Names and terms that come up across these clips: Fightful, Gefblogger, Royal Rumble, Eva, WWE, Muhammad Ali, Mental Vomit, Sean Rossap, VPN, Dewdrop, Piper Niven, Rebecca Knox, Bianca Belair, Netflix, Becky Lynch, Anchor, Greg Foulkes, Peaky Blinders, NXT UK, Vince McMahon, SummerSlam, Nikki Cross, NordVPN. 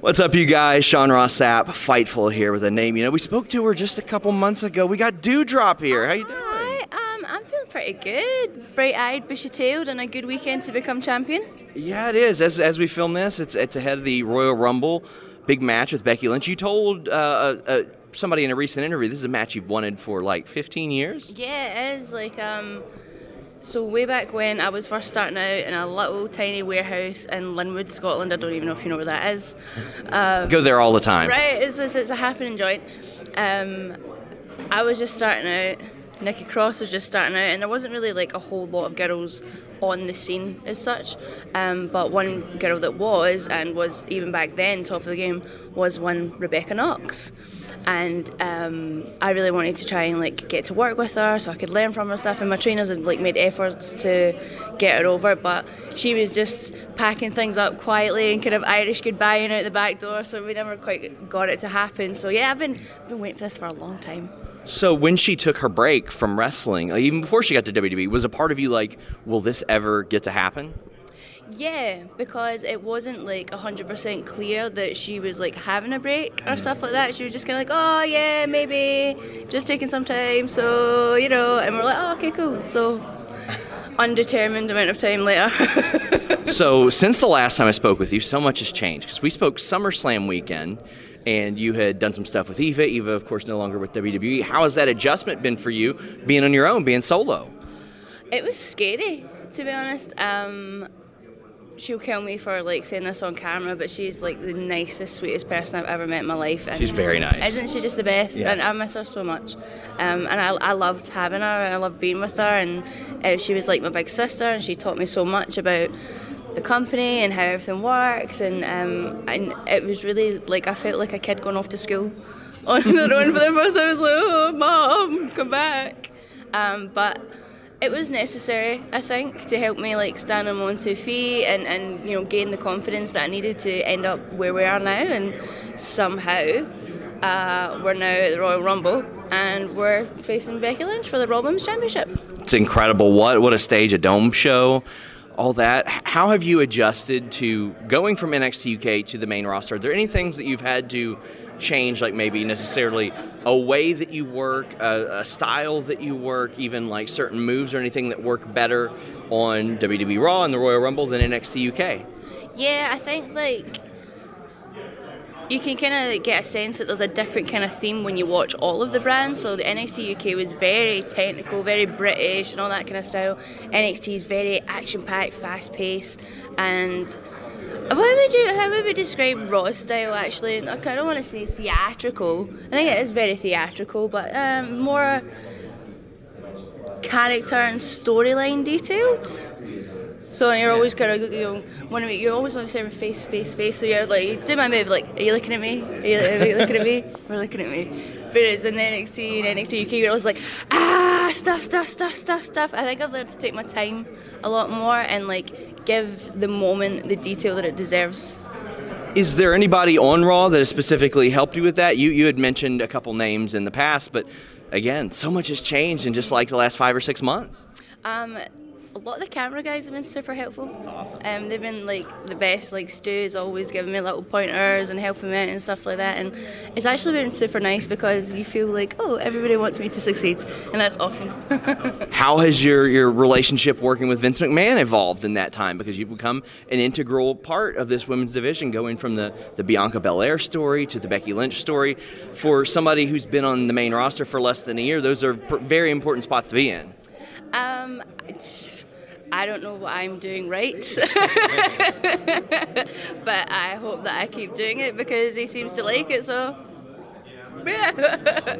What's up, you guys? Sean Rossap, Fightful here with a name. You know, we spoke to her just a couple months ago. We got Dewdrop here. How you doing? Hi, I'm feeling pretty good. Bright-eyed, bushy-tailed, and a good weekend to become champion. Yeah, it is. As we film this, it's ahead of the Royal Rumble. Big match with Becky Lynch. You told somebody in a recent interview this is a match you've wanted for like 15 years? Yeah, it is. So way back when I was first starting out in a little tiny warehouse in Linwood, Scotland. I don't even know if you know where that is. Go there all the time. Right, it's a happening joint. I was just starting out. Nikki Cross was just starting out, and there wasn't really like a whole lot of girls on the scene as such, but one girl that was even back then top of the game was one Rebecca Knox, and I really wanted to try and like get to work with her so I could learn from her stuff, and my trainers had like made efforts to get her over, but she was just packing things up quietly and kind of Irish goodbying out the back door, so we never quite got it to happen. So yeah, I've been waiting for this for a long time. So when she took her break from wrestling, like even before she got to WWE, was a part of you like, will this ever get to happen? Yeah, because it wasn't like 100% clear that she was like having a break or stuff like that. She was just kind of like, oh yeah, maybe, just taking some time, so, you know, and we're like, oh, okay, cool. So undetermined amount of time later. So since the last time I spoke with you, so much has changed, because we spoke SummerSlam weekend, and you had done some stuff with Eva. Eva, of course, no longer with WWE. How has that adjustment been for you, being on your own, being solo? It was scary, to be honest. She'll kill me for like saying this on camera, but she's like the nicest, sweetest person I've ever met in my life. And she's very nice. Isn't she just the best? Yes. And I miss her so much. And I loved having her, and I loved being with her, and she was like my big sister, and she taught me so much about the company and how everything works, and it was really like I felt like a kid going off to school on their own for the first time. I was like, oh mom, come back. But it was necessary, I think, to help me like stand on my own two feet and you know, gain the confidence that I needed to end up where we are now, and somehow we're now at the Royal Rumble, and we're facing Becky Lynch for the Royal Women's Championship. It's incredible. What a stage, a dome show. All that. How have you adjusted to going from NXT UK to the main roster? Are there any things that you've had to change, like maybe necessarily a way that you work, a style that you work, even like certain moves or anything that work better on WWE Raw and the Royal Rumble than NXT UK? Yeah, I think like you can kind of get a sense that there's a different kind of theme when you watch all of the brands. So the NXT UK was very technical, very British and all that kind of style. NXT is very action-packed, fast-paced, and how would we describe Raw's style, actually? I don't want to say theatrical. I think it is very theatrical, but more character and storyline detailed. So you're always kind of, you always want to say face. So you're like, do my move, like, are you looking at me? Are you looking at me? We're looking at me. But it's in NXT and NXT UK, you're always like, stuff. I think I've learned to take my time a lot more and like give the moment the detail that it deserves. Is there anybody on Raw that has specifically helped you with that? You had mentioned a couple names in the past, but again, so much has changed in just like the last 5 or 6 months. A lot of the camera guys have been super helpful. That's awesome. They've been like the best. Like Stu is always giving me little pointers and helping me out and stuff like that. And it's actually been super nice because you feel like, oh, everybody wants me to succeed, and that's awesome. How has your relationship working with Vince McMahon evolved in that time? Because you've become an integral part of this women's division, going from the Bianca Belair story to the Becky Lynch story. For somebody who's been on the main roster for less than a year, those are very important spots to be in. I don't know what I'm doing right, but I hope that I keep doing it because he seems to like it, so... Oh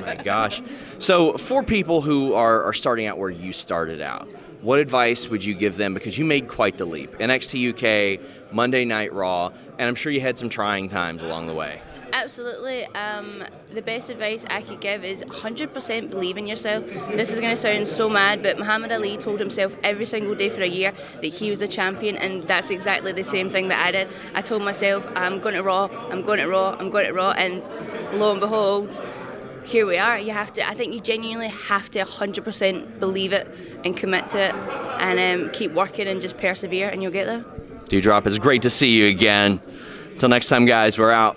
my gosh. So for people who are starting out where you started out, what advice would you give them? Because you made quite the leap. NXT UK, Monday Night Raw, and I'm sure you had some trying times along the way. Absolutely. The best advice I could give is 100% believe in yourself. This is going to sound so mad, but Muhammad Ali told himself every single day for a year that he was a champion, and that's exactly the same thing that I did. I told myself, I'm going to Raw, I'm going to Raw, I'm going to Raw, and lo and behold, here we are. You have to. I think you genuinely have to 100% believe it and commit to it and keep working and just persevere, and you'll get there. Dewdrop, it's great to see you again. Until next time, guys, we're out.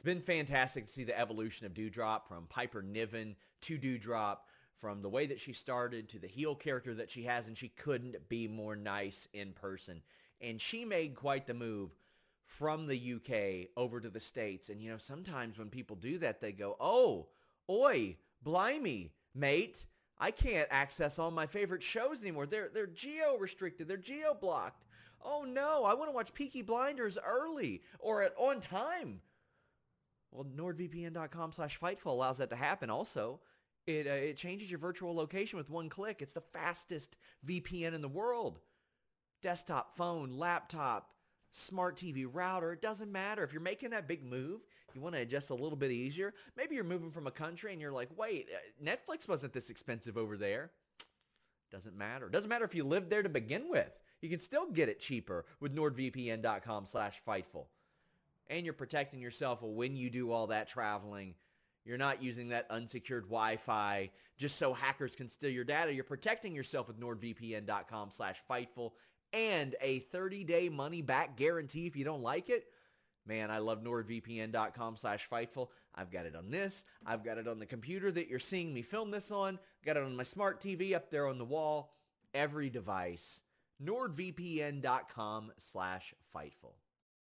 It's been fantastic to see the evolution of Dewdrop, from Piper Niven to Dewdrop, from the way that she started to the heel character that she has, and she couldn't be more nice in person. And she made quite the move from the UK over to the States. And, you know, sometimes when people do that, they go, oh, oi, blimey, mate, I can't access all my favorite shows anymore. They're geo-restricted. They're geo-blocked. Oh, no, I want to watch Peaky Blinders early or on time. Well, NordVPN.com/Fightful allows that to happen. Also, it changes your virtual location with one click. It's the fastest VPN in the world. Desktop, phone, laptop, smart TV, router, it doesn't matter. If you're making that big move, you want to adjust a little bit easier. Maybe you're moving from a country and you're like, wait, Netflix wasn't this expensive over there. Doesn't matter. Doesn't matter if you lived there to begin with. You can still get it cheaper with NordVPN.com/Fightful. And you're protecting yourself when you do all that traveling. You're not using that unsecured Wi-Fi just so hackers can steal your data. You're protecting yourself with NordVPN.com/Fightful and a 30-day money-back guarantee if you don't like it. Man, I love NordVPN.com/Fightful. I've got it on this. I've got it on the computer that you're seeing me film this on. I've got it on my smart TV up there on the wall. Every device. NordVPN.com/Fightful.